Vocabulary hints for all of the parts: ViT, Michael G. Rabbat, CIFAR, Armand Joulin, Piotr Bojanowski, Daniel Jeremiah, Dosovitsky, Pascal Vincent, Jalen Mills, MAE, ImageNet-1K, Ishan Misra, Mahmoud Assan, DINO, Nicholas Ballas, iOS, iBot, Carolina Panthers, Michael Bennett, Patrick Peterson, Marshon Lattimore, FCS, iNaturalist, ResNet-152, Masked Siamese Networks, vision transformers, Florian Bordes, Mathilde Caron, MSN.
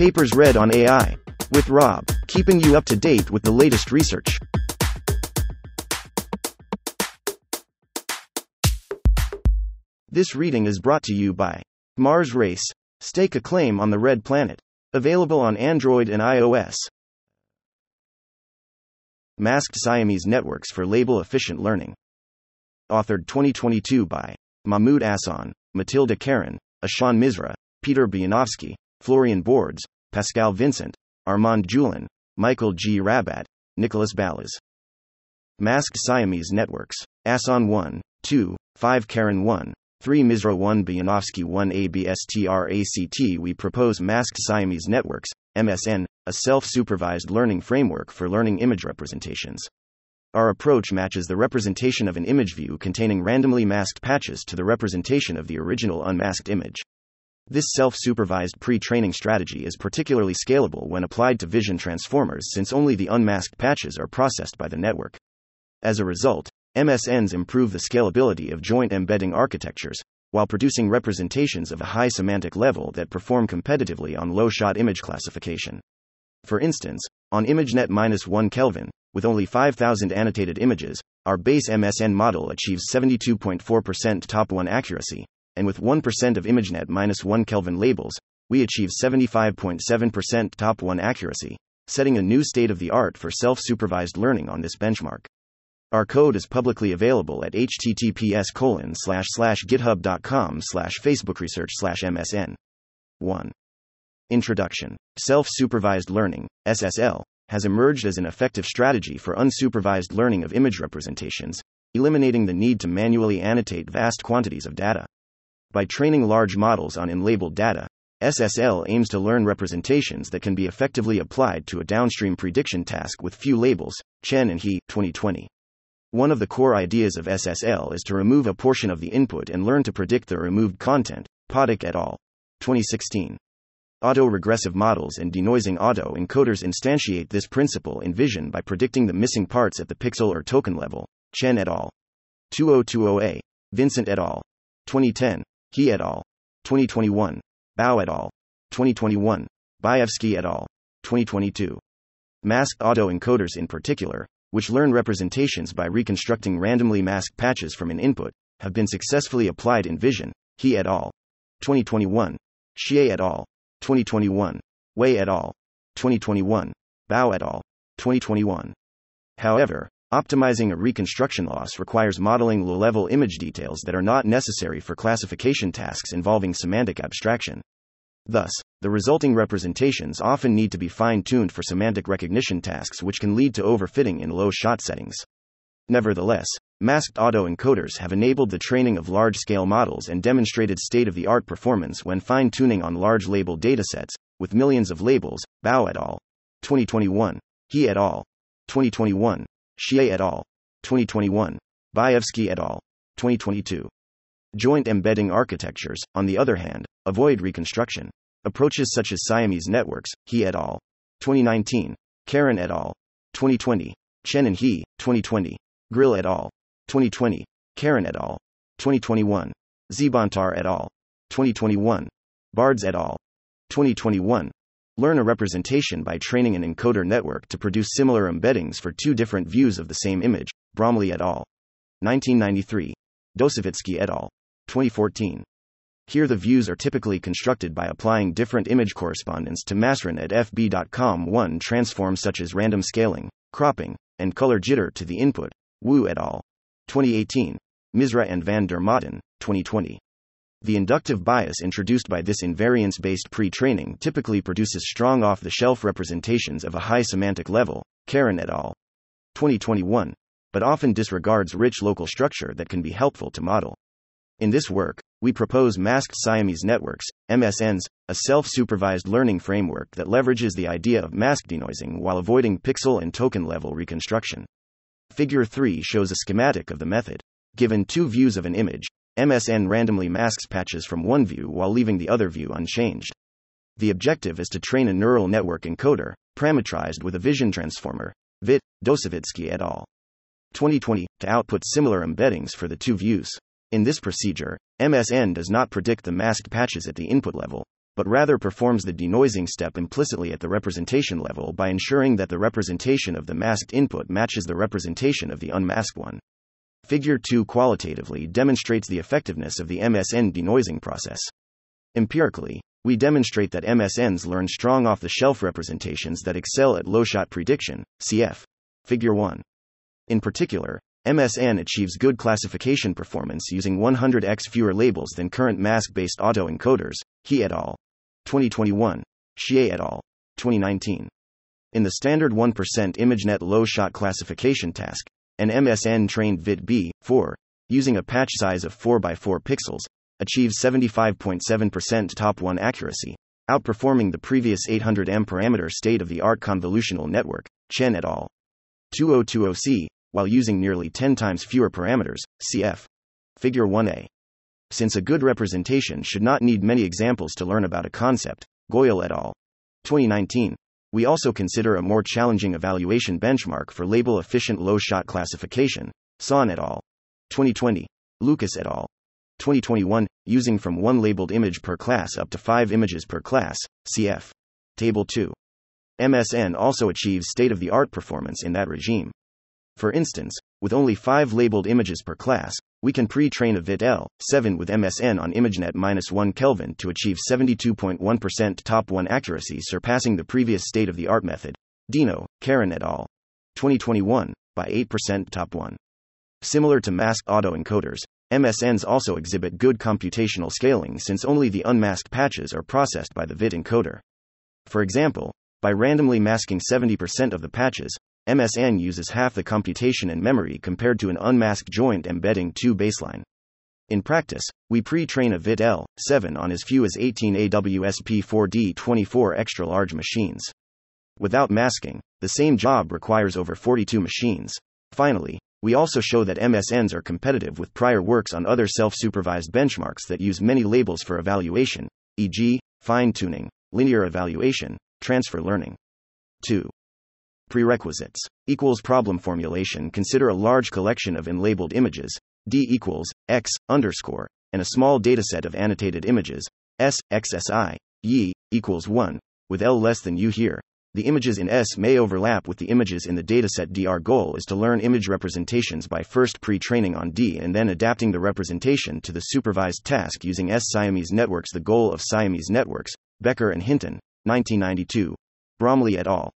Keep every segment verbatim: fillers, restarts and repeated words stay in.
Papers Read on A I. With Rob, keeping you up to date with the latest research. This reading is brought to you by Mars Race. Stake a claim on the Red Planet. Available on Android and iOS. Masked Siamese Networks for Label Efficient Learning. Authored twenty twenty-two by Mahmoud Assan, Mathilde Caron, Ishan Misra, Piotr Bojanowski, Florian Bordes, Pascal Vincent, Armand Joulin, Michael G. Rabbat, Nicholas Ballas. Masked Siamese Networks. Assan one, two, five Caron one, three Misra one Bojanowski one ABSTRACT. We propose Masked Siamese Networks, M S N, a self-supervised learning framework for learning image representations. Our approach matches the representation of an image view containing randomly masked patches to the representation of the original unmasked image. This self-supervised pre-training strategy is particularly scalable when applied to vision transformers, since only the unmasked patches are processed by the network. As a result, M S Ns improve the scalability of joint embedding architectures, while producing representations of a high semantic level that perform competitively on low-shot image classification. For instance, on ImageNet one K Kelvin, with only five thousand annotated images, our base M S N model achieves seventy-two point four percent top one accuracy, and with one percent of ImageNet one K Kelvin labels, we achieve seventy-five point seven percent top one accuracy, setting a new state of the art for self-supervised learning on this benchmark. Our code is publicly available at h t t p s colon slash slash github dot com slash facebook research slash m s n one. Introduction. Self-supervised learning, S S L, has emerged as an effective strategy for unsupervised learning of image representations, eliminating the need to manually annotate vast quantities of data. By training large models on unlabeled data, S S L aims to learn representations that can be effectively applied to a downstream prediction task with few labels. Chen and He, twenty twenty. One of the core ideas of S S L is to remove a portion of the input and learn to predict the removed content. Paddock et al. twenty sixteen. Auto-regressive models and denoising auto-encoders instantiate this principle in vision by predicting the missing parts at the pixel or token level. Chen et al. two thousand twenty A. Vincent et al. twenty ten. He et al. twenty twenty-one. Bao et al. twenty twenty-one. Baevsky et al. twenty twenty-two. Masked auto-encoders in particular, which learn representations by reconstructing randomly masked patches from an input, have been successfully applied in vision. He et al. twenty twenty-one. Xie et al. twenty twenty-one. Wei et al. twenty twenty-one. Bao et al. twenty twenty-one. However, optimizing a reconstruction loss requires modeling low-level image details that are not necessary for classification tasks involving semantic abstraction. Thus, the resulting representations often need to be fine-tuned for semantic recognition tasks, which can lead to overfitting in low-shot settings. Nevertheless, masked auto-encoders have enabled the training of large-scale models and demonstrated state-of-the-art performance when fine-tuning on large label datasets, with millions of labels. Bao et al. twenty twenty-one. He et al. twenty twenty-one. Xie et al. twenty twenty-one. Baevsky et al. twenty twenty-two. Joint embedding architectures, on the other hand, avoid reconstruction. Approaches such as Siamese networks, He et al. twenty nineteen, Caron et al. twenty twenty, Chen and He, twenty twenty, Grill et al. twenty twenty, Caron et al. twenty twenty-one, Zibontar et al. twenty twenty-one, Bards et al. twenty twenty-one, learn a representation by training an encoder network to produce similar embeddings for two different views of the same image. Bromley et al. nineteen ninety-three, Dosovitsky et al. twenty fourteen. Here the views are typically constructed by applying different image correspondence to Masrin at f b dot com. One transforms such as random scaling, cropping, and color jitter to the input. Wu et al. twenty eighteen. Misra and van der Matten, twenty twenty. The inductive bias introduced by this invariance-based pre-training typically produces strong off-the-shelf representations of a high semantic level. Caron et al. twenty twenty-one. But often disregards rich local structure that can be helpful to model. In this work, we propose Masked Siamese Networks, M S Ns, a self-supervised learning framework that leverages the idea of mask denoising while avoiding pixel and token level reconstruction. Figure three shows a schematic of the method. Given two views of an image, M S N randomly masks patches from one view while leaving the other view unchanged. The objective is to train a neural network encoder, parametrized with a vision transformer, ViT, Dosovitsky et al. twenty twenty, to output similar embeddings for the two views. In this procedure, M S N does not predict the masked patches at the input level, but rather performs the denoising step implicitly at the representation level by ensuring that the representation of the masked input matches the representation of the unmasked one. Figure two qualitatively demonstrates the effectiveness of the M S N denoising process. Empirically, we demonstrate that M S Ns learn strong off-the-shelf representations that excel at low-shot prediction, cf. Figure one. In particular, M S N achieves good classification performance using one hundred x fewer labels than current mask-based autoencoders, He et al. twenty twenty-one, Xie et al. twenty nineteen. In the standard one percent ImageNet low-shot classification task, an M S N-trained ViT B four, using a patch size of four by four pixels, achieves seventy-five point seven percent top one accuracy, outperforming the previous eight hundred M parameter state-of-the-art convolutional network, Chen et al. twenty twenty C, while using nearly ten times fewer parameters, cf. Figure one A. Since a good representation should not need many examples to learn about a concept, Goyal et al. twenty nineteen, we also consider a more challenging evaluation benchmark for label-efficient low-shot classification, Son et al. twenty twenty, Lucas et al. twenty twenty-one, using from one labeled image per class up to five images per class, cf. Table two. M S N also achieves state-of-the-art performance in that regime. For instance, with only five labeled images per class, we can pre-train a ViT L seven with M S N on ImageNet one K Kelvin to achieve seventy-two point one percent top one accuracy, surpassing the previous state-of-the-art method, DINO, Caron et al. twenty twenty-one, by eight percent top one. Similar to masked autoencoders, M S Ns also exhibit good computational scaling since only the unmasked patches are processed by the ViT encoder. For example, by randomly masking seventy percent of the patches, M S N uses half the computation and memory compared to an unmasked joint embedding two baseline. In practice, we pre-train a ViT L seven on as few as eighteen A W S P four D twenty-four extra-large machines. Without masking, the same job requires over forty-two machines. Finally, we also show that M S Ns are competitive with prior works on other self-supervised benchmarks that use many labels for evaluation, for example, fine-tuning, linear evaluation, transfer learning. two. Prerequisites equals problem formulation. Consider a large collection of in-labeled images, D equals, X, underscore, and a small dataset of annotated images, S, X S I, Y, equals one, with L less than U here. The images in S may overlap with the images in the dataset D. Our goal is to learn image representations by first pre-training on D and then adapting the representation to the supervised task using S. Siamese Networks. The goal of Siamese Networks, Becker and Hinton, nineteen ninety-two, Bromley et al.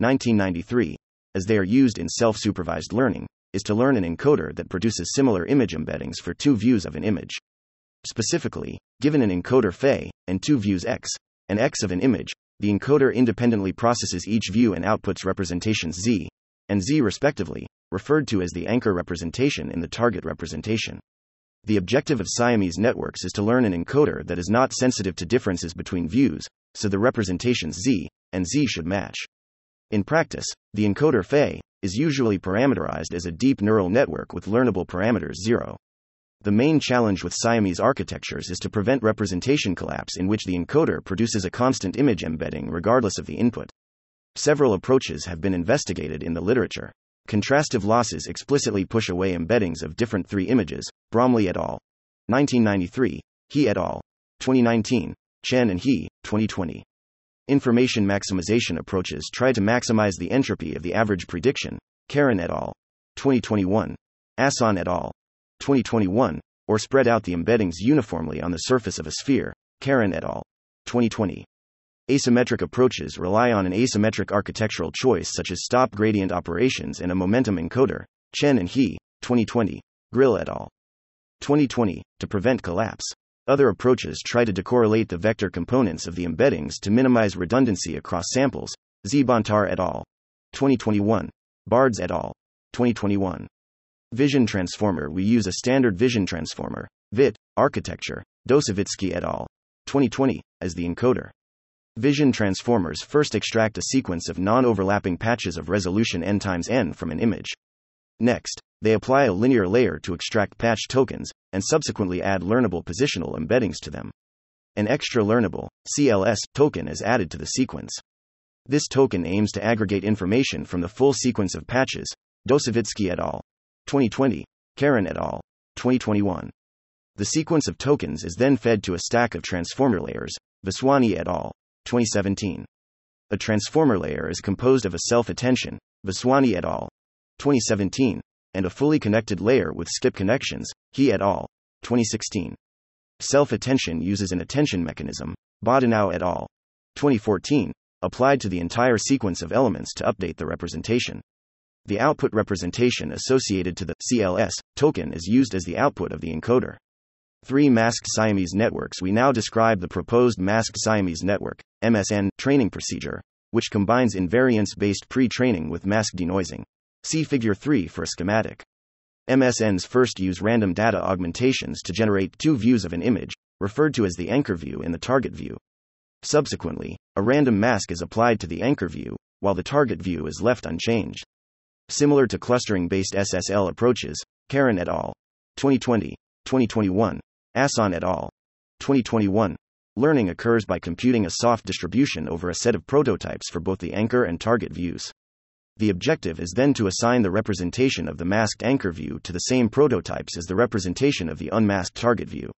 nineteen ninety-three, as they are used in self-supervised learning, is to learn an encoder that produces similar image embeddings for two views of an image. Specifically, given an encoder phi and two views X, and X of an image, the encoder independently processes each view and outputs representations Z and Z respectively, referred to as the anchor representation and the target representation. The objective of Siamese Networks is to learn an encoder that is not sensitive to differences between views, so the representations Z and Z should match. In practice, the encoder phi is usually parameterized as a deep neural network with learnable parameters zero. The main challenge with Siamese architectures is to prevent representation collapse in which the encoder produces a constant image embedding regardless of the input. Several approaches have been investigated in the literature. Contrastive losses explicitly push away embeddings of different three images, Bromley et al. nineteen ninety-three, He et al. twenty nineteen, Chen and He, twenty twenty. Information maximization approaches try to maximize the entropy of the average prediction, Caron et al. twenty twenty-one, Assan et al. twenty twenty-one, or spread out the embeddings uniformly on the surface of a sphere, Caron et al. twenty twenty. Asymmetric approaches rely on an asymmetric architectural choice such as stop gradient operations and a momentum encoder, Chen and He, twenty twenty, Grill et al. twenty twenty, to prevent collapse. Other approaches try to decorrelate the vector components of the embeddings to minimize redundancy across samples, Zibontar et al. twenty twenty-one, Bards et al. twenty twenty-one. Vision transformer. We use a standard vision transformer, ViT, architecture, Dosovitsky et al. twenty twenty, as the encoder. Vision transformers first extract a sequence of non-overlapping patches of resolution n times n from an image. Next, they apply a linear layer to extract patch tokens, and subsequently add learnable positional embeddings to them. An extra learnable, C L S, token is added to the sequence. This token aims to aggregate information from the full sequence of patches, Dosovitsky et al. twenty twenty, Caron et al. twenty twenty-one. The sequence of tokens is then fed to a stack of transformer layers, Vaswani et al. twenty seventeen. A transformer layer is composed of a self-attention, Vaswani et al. twenty seventeen, and a fully connected layer with skip connections, He et al. twenty sixteen. Self-attention uses an attention mechanism, Bodenow et al. twenty fourteen, applied to the entire sequence of elements to update the representation. The output representation associated to the C L S token is used as the output of the encoder. Three masked Siamese networks. We now describe the proposed masked Siamese network, M S N, training procedure, which combines invariance-based pre-training with mask denoising. See Figure three for a schematic. M S Ns first use random data augmentations to generate two views of an image, referred to as the anchor view and the target view. Subsequently, a random mask is applied to the anchor view, while the target view is left unchanged. Similar to clustering-based S S L approaches, Caron et al. twenty twenty, twenty twenty-one, Assan et al. twenty twenty-one, learning occurs by computing a soft distribution over a set of prototypes for both the anchor and target views. The objective is then to assign the representation of the masked anchor view to the same prototypes as the representation of the unmasked target view.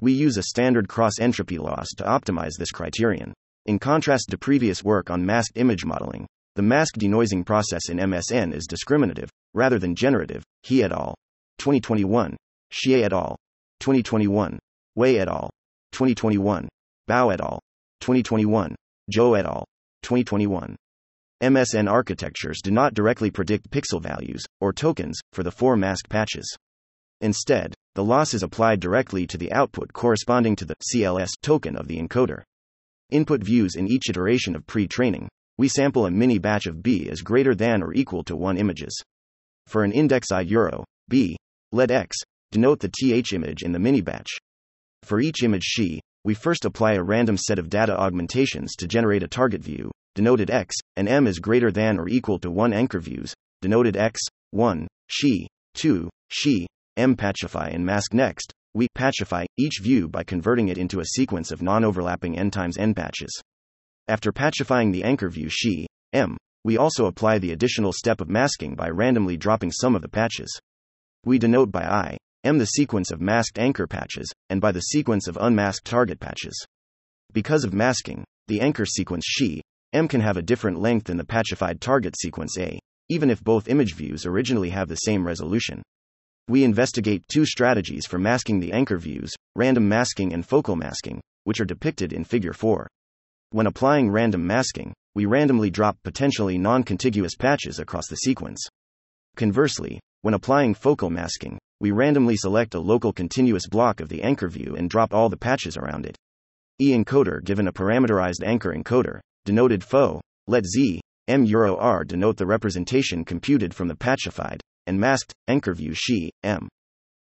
We use a standard cross-entropy loss to optimize this criterion. In contrast to previous work on masked image modeling, the mask denoising process in M S N is discriminative, rather than generative. He et al. twenty twenty-one, Xie et al. twenty twenty-one, Wei et al. twenty twenty-one, Bao et al. twenty twenty-one, Zhou et al. twenty twenty-one. M S N architectures do not directly predict pixel values, or tokens, for the four masked patches. Instead, the loss is applied directly to the output corresponding to the C L S token of the encoder. Input views in each iteration of pre-training. We sample a mini-batch of B as greater than or equal to one images. For an index I euro, B, let X, denote the T H image in the mini-batch. For each image she, we first apply a random set of data augmentations to generate a target view, denoted X, and M is greater than or equal to one anchor views, denoted X, one, she, two, she, M. Patchify and mask. Next, we patchify each view by converting it into a sequence of non-overlapping N times N patches. After patchifying the anchor view she, M, we also apply the additional step of masking by randomly dropping some of the patches. We denote by I, M the sequence of masked anchor patches, and by the sequence of unmasked target patches. Because of masking, the anchor sequence she, M can have a different length than the patchified target sequence A, even if both image views originally have the same resolution. We investigate two strategies for masking the anchor views, random masking and focal masking, which are depicted in Figure four. When applying random masking, we randomly drop potentially non-contiguous patches across the sequence. Conversely, when applying focal masking, we randomly select a local continuous block of the anchor view and drop all the patches around it. E-encoder given a parameterized anchor encoder, denoted F O, let Z, M euro R denote the representation computed from the patchified and masked anchor view she, M.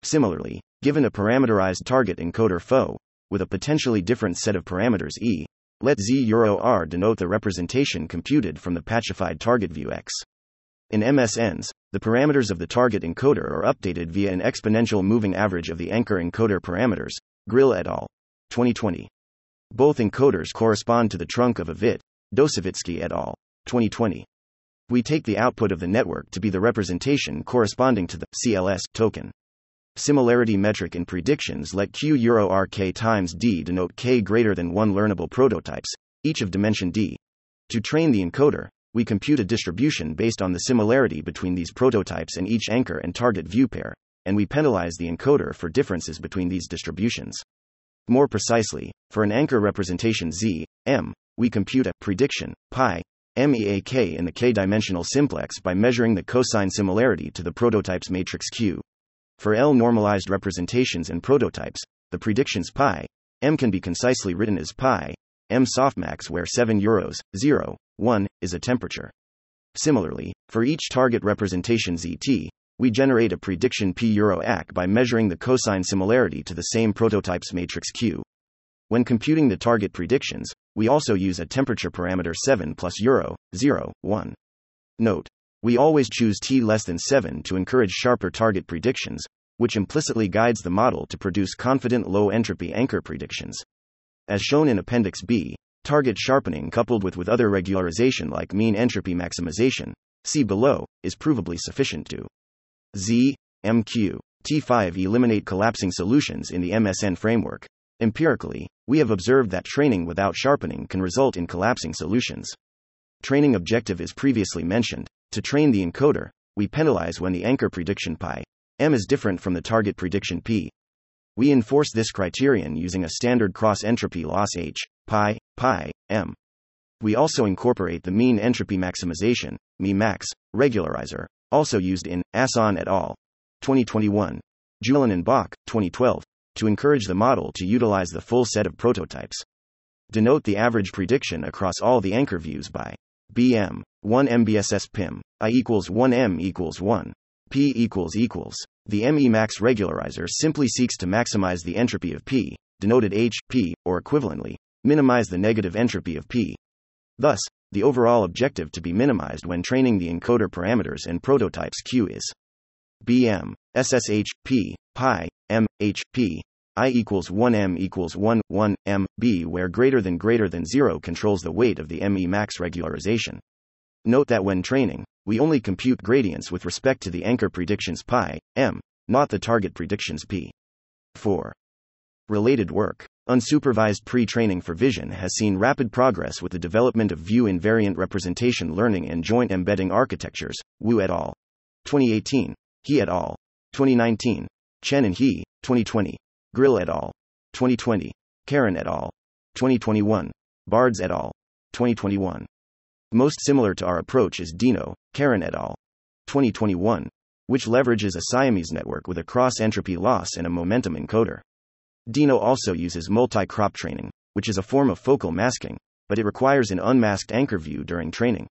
Similarly, given a parameterized target encoder F O, with a potentially different set of parameters E, let Z euro R denote the representation computed from the patchified target view X. In M S Ns, the parameters of the target encoder are updated via an exponential moving average of the anchor encoder parameters, Grill et al. twenty twenty. Both encoders correspond to the trunk of a ViT, Dosovitsky et al. twenty twenty. We take the output of the network to be the representation corresponding to the C L S token. Similarity metric in predictions let Q euro R K times D denote K greater than one learnable prototypes, each of dimension D. To train the encoder, we compute a distribution based on the similarity between these prototypes and each anchor and target view pair, and we penalize the encoder for differences between these distributions. More precisely, for an anchor representation Z, M, we compute a prediction, pi, M E A K in the k-dimensional simplex by measuring the cosine similarity to the prototypes matrix Q. For L-normalized representations and prototypes, the predictions pi, M can be concisely written as pi, M softmax where seven euros, zero, one, is a temperature. Similarly, for each target representation Z T, we generate a prediction P euro A C by measuring the cosine similarity to the same prototypes matrix Q. When computing the target predictions, we also use a temperature parameter seven plus euro, zero, one. Note, we always choose T less than seven to encourage sharper target predictions, which implicitly guides the model to produce confident low-entropy anchor predictions. As shown in Appendix B, target sharpening coupled with, with other regularization like mean entropy maximization, see below, is provably sufficient to Z, M, Q, T five eliminate collapsing solutions in the M S N framework. Empirically, we have observed that training without sharpening can result in collapsing solutions. Training objective is previously mentioned. To train the encoder, we penalize when the anchor prediction pi m is different from the target prediction p. We enforce this criterion using a standard cross-entropy loss h, pi, pi, m. We also incorporate the mean entropy maximization, ME-max, regularizer, also used in Assan et al. twenty twenty-one, Joulin and Bach, twenty twelve, to encourage the model to utilize the full set of prototypes. Denote the average prediction across all the anchor views by B M, one M B S S P I M, I equals one M equals one, P equals equals. The ME-max regularizer simply seeks to maximize the entropy of P, denoted H, P, or equivalently, minimize the negative entropy of P. Thus, the overall objective to be minimized when training the encoder parameters and prototypes Q is B M, S S H, P, pi, M, H, P, I equals one M equals one, one, M, B, where greater than greater than zero controls the weight of the ME-max regularization. Note that when training, we only compute gradients with respect to the anchor predictions pi, m, not the target predictions p. four. Related work. Unsupervised pre-training for vision has seen rapid progress with the development of view-invariant representation learning and joint embedding architectures, Wu et al. twenty eighteen, He et al. twenty nineteen, Chen and He, twenty twenty, Grill et al. twenty twenty, Caron et al. twenty twenty-one, Bordes et al. twenty twenty-one. Most similar to our approach is DINO, Caron et al. twenty twenty-one, which leverages a Siamese network with a cross-entropy loss and a momentum encoder. DINO also uses multi-crop training, which is a form of focal masking, but it requires an unmasked anchor view during training.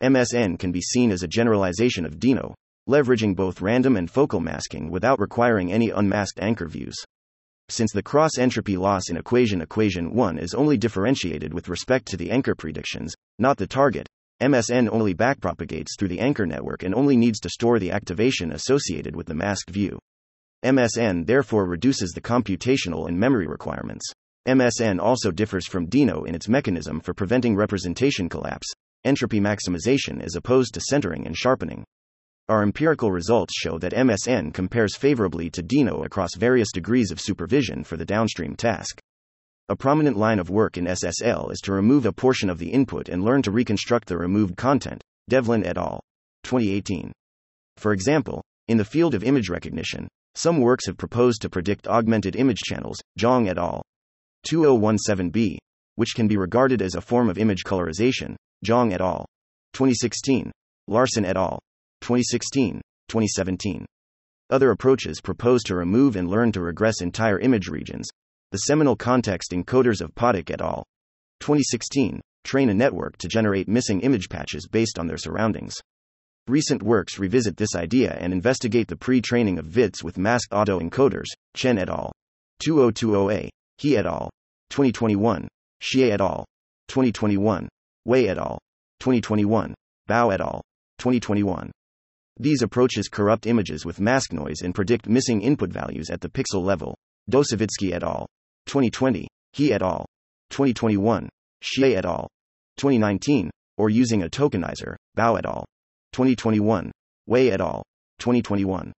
M S N can be seen as a generalization of DINO, leveraging both random and focal masking without requiring any unmasked anchor views. Since the cross-entropy loss in equation equation one is only differentiated with respect to the anchor predictions, not the target, M S N only backpropagates through the anchor network and only needs to store the activation associated with the masked view. M S N therefore reduces the computational and memory requirements. M S N also differs from DINO in its mechanism for preventing representation collapse, entropy maximization as opposed to centering and sharpening. Our empirical results show that M S N compares favorably to DINO across various degrees of supervision for the downstream task. A prominent line of work in S S L is to remove a portion of the input and learn to reconstruct the removed content, Devlin et al. twenty eighteen. For example, in the field of image recognition, some works have proposed to predict augmented image channels, Zhang et al. twenty seventeen b, which can be regarded as a form of image colorization, Zhang et al. twenty sixteen, Larson et al. twenty sixteen, twenty seventeen. Other approaches propose to remove and learn to regress entire image regions. The seminal context encoders of Potic et al. twenty sixteen train a network to generate missing image patches based on their surroundings. Recent works revisit this idea and investigate the pre-training of V I Ts with masked autoencoders, Chen et al. twenty twenty a, He et al. twenty twenty-one, Xie et al. twenty twenty-one, Wei et al. twenty twenty-one, Bao et al. twenty twenty-one. These approaches corrupt images with mask noise and predict missing input values at the pixel level. Dosovitsky et al. twenty twenty, He et al. twenty twenty-one, Xie et al. twenty nineteen, or using a tokenizer, Bao et al. twenty twenty-one, Wei et al. twenty twenty-one.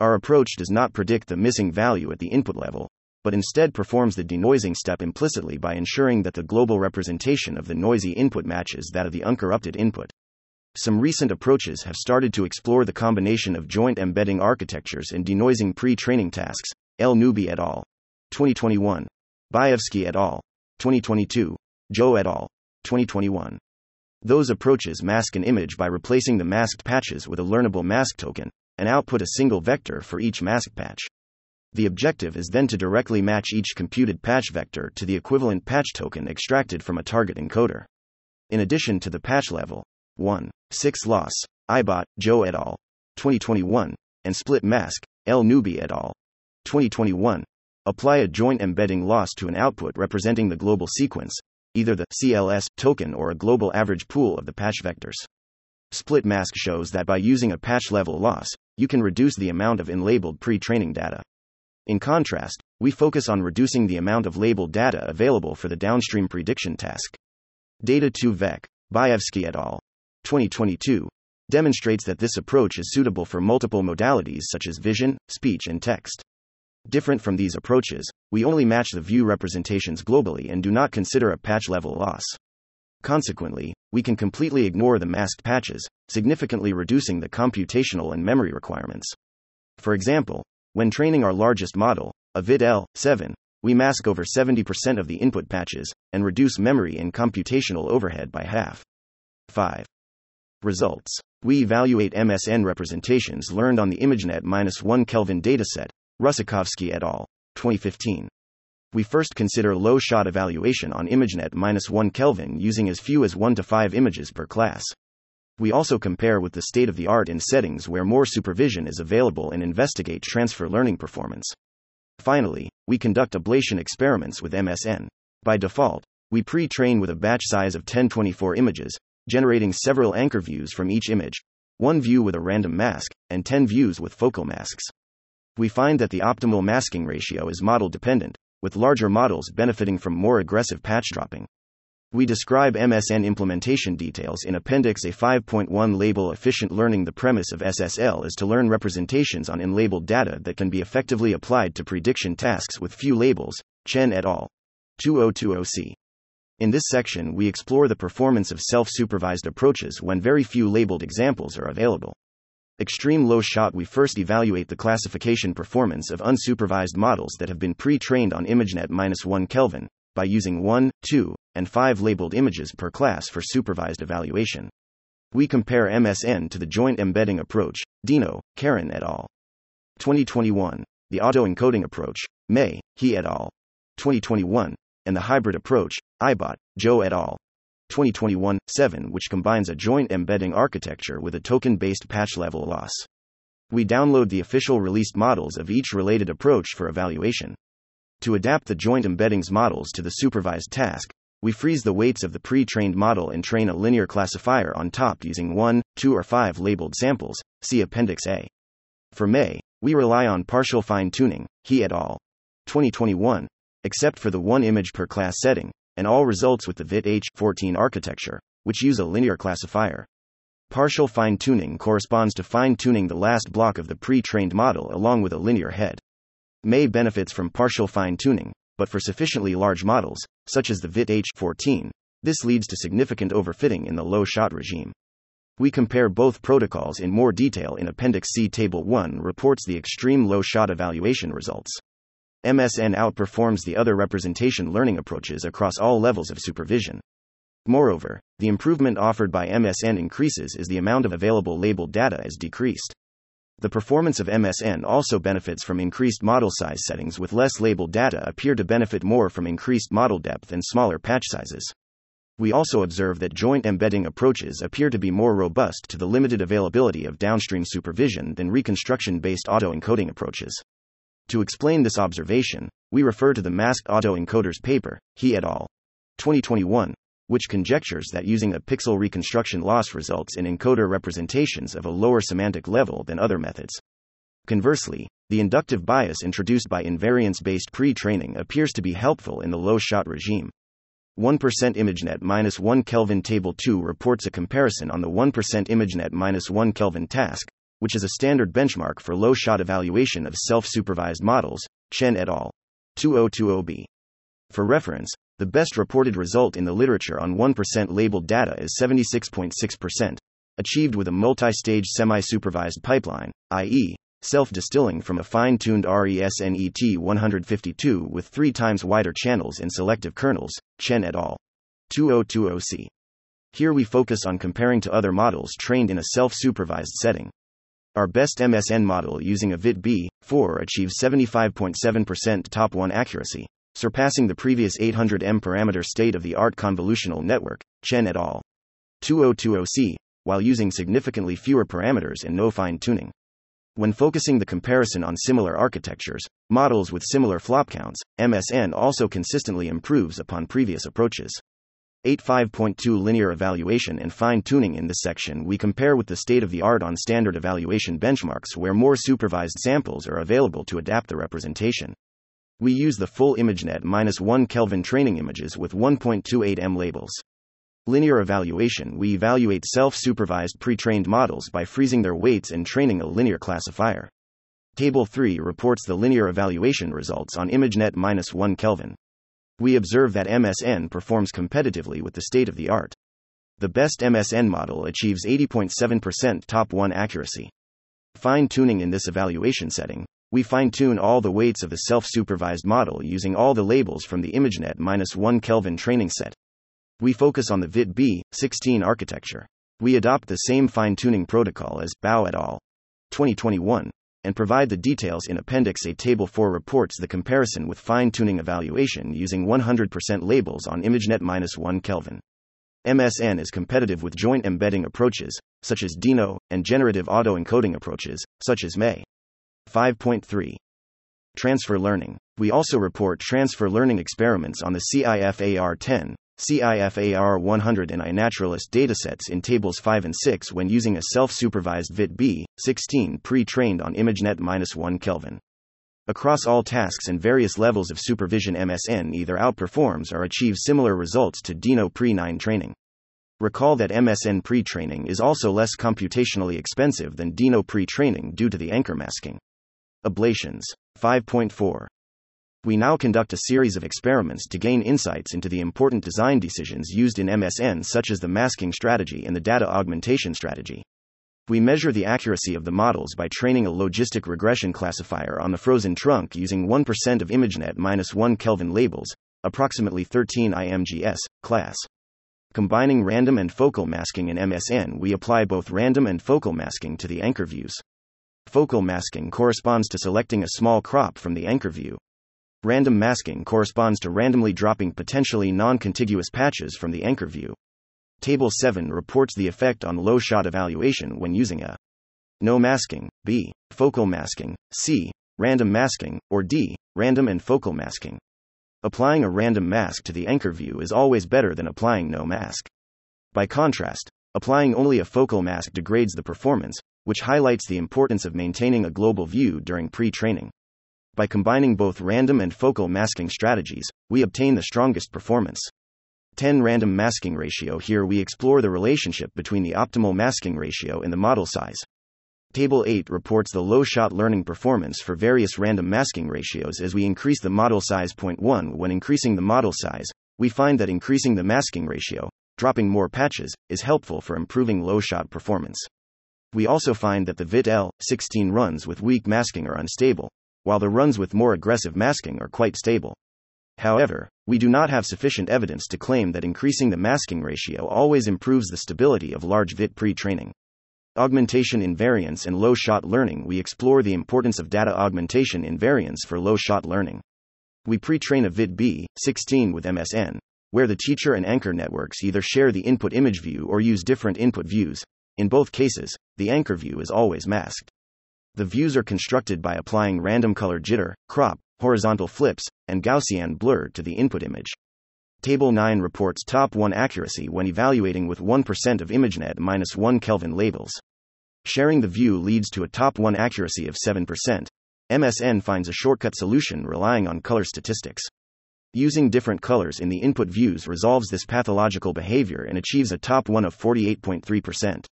Our approach does not predict the missing value at the input level, but instead performs the denoising step implicitly by ensuring that the global representation of the noisy input matches that of the uncorrupted input. Some recent approaches have started to explore the combination of joint embedding architectures and denoising pre-training tasks, El Nubi et al. twenty twenty-one, Bayevsky et al. twenty twenty-two, Zhou et al. twenty twenty-one. Those approaches mask an image by replacing the masked patches with a learnable mask token, and output a single vector for each masked patch. The objective is then to directly match each computed patch vector to the equivalent patch token extracted from a target encoder. In addition to the patch level, one point six loss, iBot, Zhou et al. twenty twenty-one, and split mask, El Nubi et al. twenty twenty-one, apply a joint embedding loss to an output representing the global sequence, either the C L S token or a global average pool of the patch vectors. Split mask shows that by using a patch level loss, you can reduce the amount of unlabeled pre-training data. In contrast, we focus on reducing the amount of labeled data available for the downstream prediction task. Data two Vec, Bayevsky et al. twenty twenty-two, demonstrates that this approach is suitable for multiple modalities such as vision, speech, and text. Different from these approaches, we only match the view representations globally and do not consider a patch-level loss. Consequently, we can completely ignore the masked patches, significantly reducing the computational and memory requirements. For example, when training our largest model, a ViT L seven, we mask over seventy percent of the input patches, and reduce memory and computational overhead by half. five. Results. We evaluate M S N representations learned on the ImageNet one K Kelvin dataset, Rusikovsky et al., twenty fifteen. We first consider low-shot evaluation on ImageNet one K Kelvin using as few as one to five images per class. We also compare with the state-of-the-art in settings where more supervision is available and investigate transfer learning performance. Finally, we conduct ablation experiments with M S N. By default, we pre-train with a batch size of ten to the twenty-four images, generating several anchor views from each image, one view with a random mask, and ten views with focal masks. We find that the optimal masking ratio is model-dependent, with larger models benefiting from more aggressive patch dropping. We describe M S N implementation details in Appendix A five point one label efficient learning. The premise of S S L is to learn representations on unlabeled data that can be effectively applied to prediction tasks with few labels, Chen et al. twenty twenty C. In this section, we explore the performance of self-supervised approaches when very few labeled examples are available. Extreme low shot. We first evaluate the classification performance of unsupervised models that have been pre-trained on ImageNet one K Kelvin, by using one, two, and five labeled images per class for supervised evaluation. We compare M S N to the joint embedding approach, DINO, Caron et al. twenty twenty-one, the auto-encoding approach, M A E, he et al. twenty twenty-one, and the hybrid approach, iBot, Joe et al. twenty twenty-one seven, which combines a joint embedding architecture with a token-based patch-level loss. We download the official released models of each related approach for evaluation. To adapt the joint embeddings models to the supervised task, we freeze the weights of the pre-trained model and train a linear classifier on top using one, two or five labeled samples, see Appendix A. For M A E, we rely on partial fine-tuning, he et al. twenty twenty-one, except for the one image per class setting, and all results with the ViT H fourteen architecture, which use a linear classifier. Partial fine-tuning corresponds to fine-tuning the last block of the pre-trained model along with a linear head. M A E benefits from partial fine-tuning, but for sufficiently large models, such as the ViT H fourteen, this leads to significant overfitting in the low-shot regime. We compare both protocols in more detail in Appendix C. Table one reports the extreme low-shot evaluation results. M S N outperforms the other representation learning approaches across all levels of supervision. Moreover, the improvement offered by M S N increases as the amount of available labeled data is decreased. The performance of M S N also benefits from increased model size. Settings with less labeled data appear to benefit more from increased model depth and smaller patch sizes. We also observe that joint embedding approaches appear to be more robust to the limited availability of downstream supervision than reconstruction-based autoencoding approaches. To explain this observation, we refer to the Masked Autoencoders paper, he et al. twenty twenty-one, which conjectures that using a pixel reconstruction loss results in encoder representations of a lower semantic level than other methods. Conversely, the inductive bias introduced by invariance-based pre-training appears to be helpful in the low-shot regime. one percent ImageNet one K Kelvin Table two reports a comparison on the one percent ImageNet one K Kelvin task, which is a standard benchmark for low-shot evaluation of self-supervised models, Chen et al. twenty twenty B. For reference, the best reported result in the literature on one percent labeled data is seventy-six point six percent, achieved with a multi-stage semi-supervised pipeline, that is, self-distilling from a fine-tuned ResNet one fifty-two with three times wider channels and selective kernels, Chen et al. twenty twenty C. Here we focus on comparing to other models trained in a self-supervised setting. Our best M S N model using a ViT B four achieves seventy-five point seven percent top one accuracy, surpassing the previous eight hundred M parameter state-of-the-art convolutional network, Chen et al. twenty twenty C, while using significantly fewer parameters and no fine-tuning. When focusing the comparison on similar architectures, models with similar flop counts, M S N also consistently improves upon previous approaches. eighty-five point two Linear evaluation and fine-tuning. In this section we compare with the state-of-the-art on standard evaluation benchmarks where more supervised samples are available to adapt the representation. We use the full ImageNet one K Kelvin training images with one point two eight M labels. Linear evaluation. We evaluate self-supervised pre-trained models by freezing their weights and training a linear classifier. Table three reports the linear evaluation results on ImageNet one K Kelvin. We observe that M S N performs competitively with the state-of-the-art. The best M S N model achieves eighty point seven percent top one accuracy. Fine-tuning in this evaluation setting, we fine-tune all the weights of the self-supervised model using all the labels from the ImageNet one Kelvin training set. We focus on the ViT B sixteen architecture. We adopt the same fine-tuning protocol as Bao et al. twenty twenty-one, and provide the details in Appendix A. Table four reports the comparison with fine-tuning evaluation using one hundred percent labels on ImageNet one Kelvin. M S N is competitive with joint embedding approaches, such as DINO, and generative auto-encoding approaches, such as M A E. five point three. Transfer learning. We also report transfer learning experiments on the C I F A R ten, C I F A R one hundred and iNaturalist datasets in Tables five and six when using a self-supervised ViT B sixteen pre-trained on ImageNet one Kelvin. Across all tasks and various levels of supervision, M S N either outperforms or achieves similar results to DINO pre nine training. Recall that M S N pre-training is also less computationally expensive than DINO pre-training due to the anchor masking. Ablations. five point four. We now conduct a series of experiments to gain insights into the important design decisions used in M S N, such as the masking strategy and the data augmentation strategy. We measure the accuracy of the models by training a logistic regression classifier on the frozen trunk using one percent of ImageNet one Kelvin labels, approximately thirteen I M G S, class. Combining random and focal masking in M S N, we apply both random and focal masking to the anchor views. Focal masking corresponds to selecting a small crop from the anchor view. Random masking corresponds to randomly dropping potentially non-contiguous patches from the anchor view. Table seven reports the effect on low shot evaluation when using A. No masking, B. Focal masking, C. Random masking, or D. Random and focal masking. Applying a random mask to the anchor view is always better than applying no mask. By contrast, applying only a focal mask degrades the performance, which highlights the importance of maintaining a global view during pre-training. By combining both random and focal masking strategies, we obtain the strongest performance. ten Random masking ratio. Here we explore the relationship between the optimal masking ratio and the model size. Table eight reports the low shot learning performance for various random masking ratios as we increase the model size. Point one When increasing the model size, we find that increasing the masking ratio, dropping more patches, is helpful for improving low shot performance. We also find that the ViT L sixteen runs with weak masking are unstable, while the runs with more aggressive masking are quite stable. However, we do not have sufficient evidence to claim that increasing the masking ratio always improves the stability of large ViT pre-training. Augmentation invariance and low-shot learning. We explore the importance of data augmentation invariance for low-shot learning. We pre-train a ViT B sixteen with M S N, where the teacher and anchor networks either share the input image view or use different input views. In both cases, the anchor view is always masked. The views are constructed by applying random color jitter, crop, horizontal flips, and Gaussian blur to the input image. Table nine reports top one accuracy when evaluating with one percent of ImageNet one Kelvin labels. Sharing the view leads to a top one accuracy of seven percent. M S N finds a shortcut solution relying on color statistics. Using different colors in the input views resolves this pathological behavior and achieves a top one of forty-eight point three percent.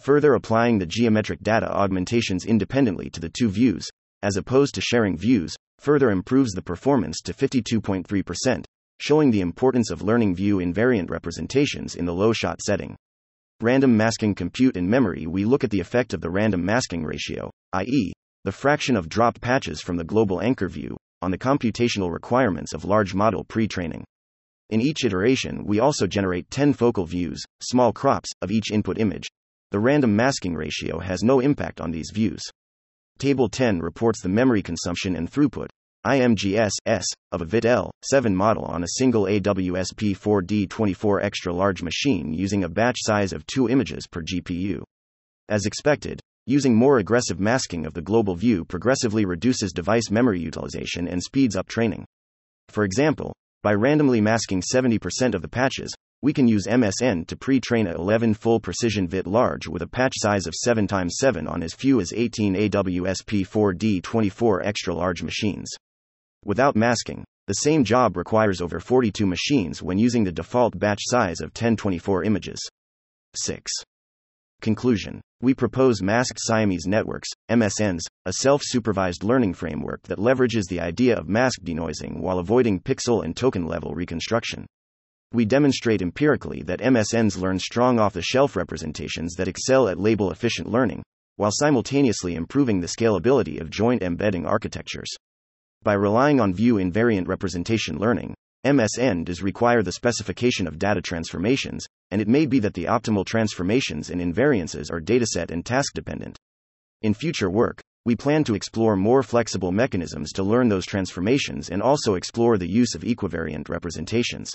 Further, applying the geometric data augmentations independently to the two views, as opposed to sharing views, further improves the performance to fifty-two point three percent, showing the importance of learning view invariant representations in the low-shot setting. Random masking compute and memory. We look at the effect of the random masking ratio, that is, the fraction of dropped patches from the global anchor view, on the computational requirements of large model pre-training. In each iteration, we also generate ten focal views, small crops, of each input image. The random masking ratio has no impact on these views. Table ten reports the memory consumption and throughput, I M G S, S, of a ViT L seven model on a single A W S P four D twenty-four extra-large machine using a batch size of two images per G P U. As expected, using more aggressive masking of the global view progressively reduces device memory utilization and speeds up training. For example, by randomly masking seventy percent of the patches, we can use M S N to pre-train a eleven full precision ViT large with a patch size of seven by seven on as few as eighteen A W S P four D twenty-four extra-large machines. Without masking, the same job requires over forty-two machines when using the default batch size of ten twenty-four images. six. Conclusion. We propose Masked Siamese Networks, M S Ns, a self-supervised learning framework that leverages the idea of mask denoising while avoiding pixel and token-level reconstruction. We demonstrate empirically that M S Ns learn strong off-the-shelf representations that excel at label-efficient learning, while simultaneously improving the scalability of joint embedding architectures. By relying on view-invariant representation learning, M S N does require the specification of data transformations, and it may be that the optimal transformations and invariances are dataset and task-dependent. In future work, we plan to explore more flexible mechanisms to learn those transformations and also explore the use of equivariant representations.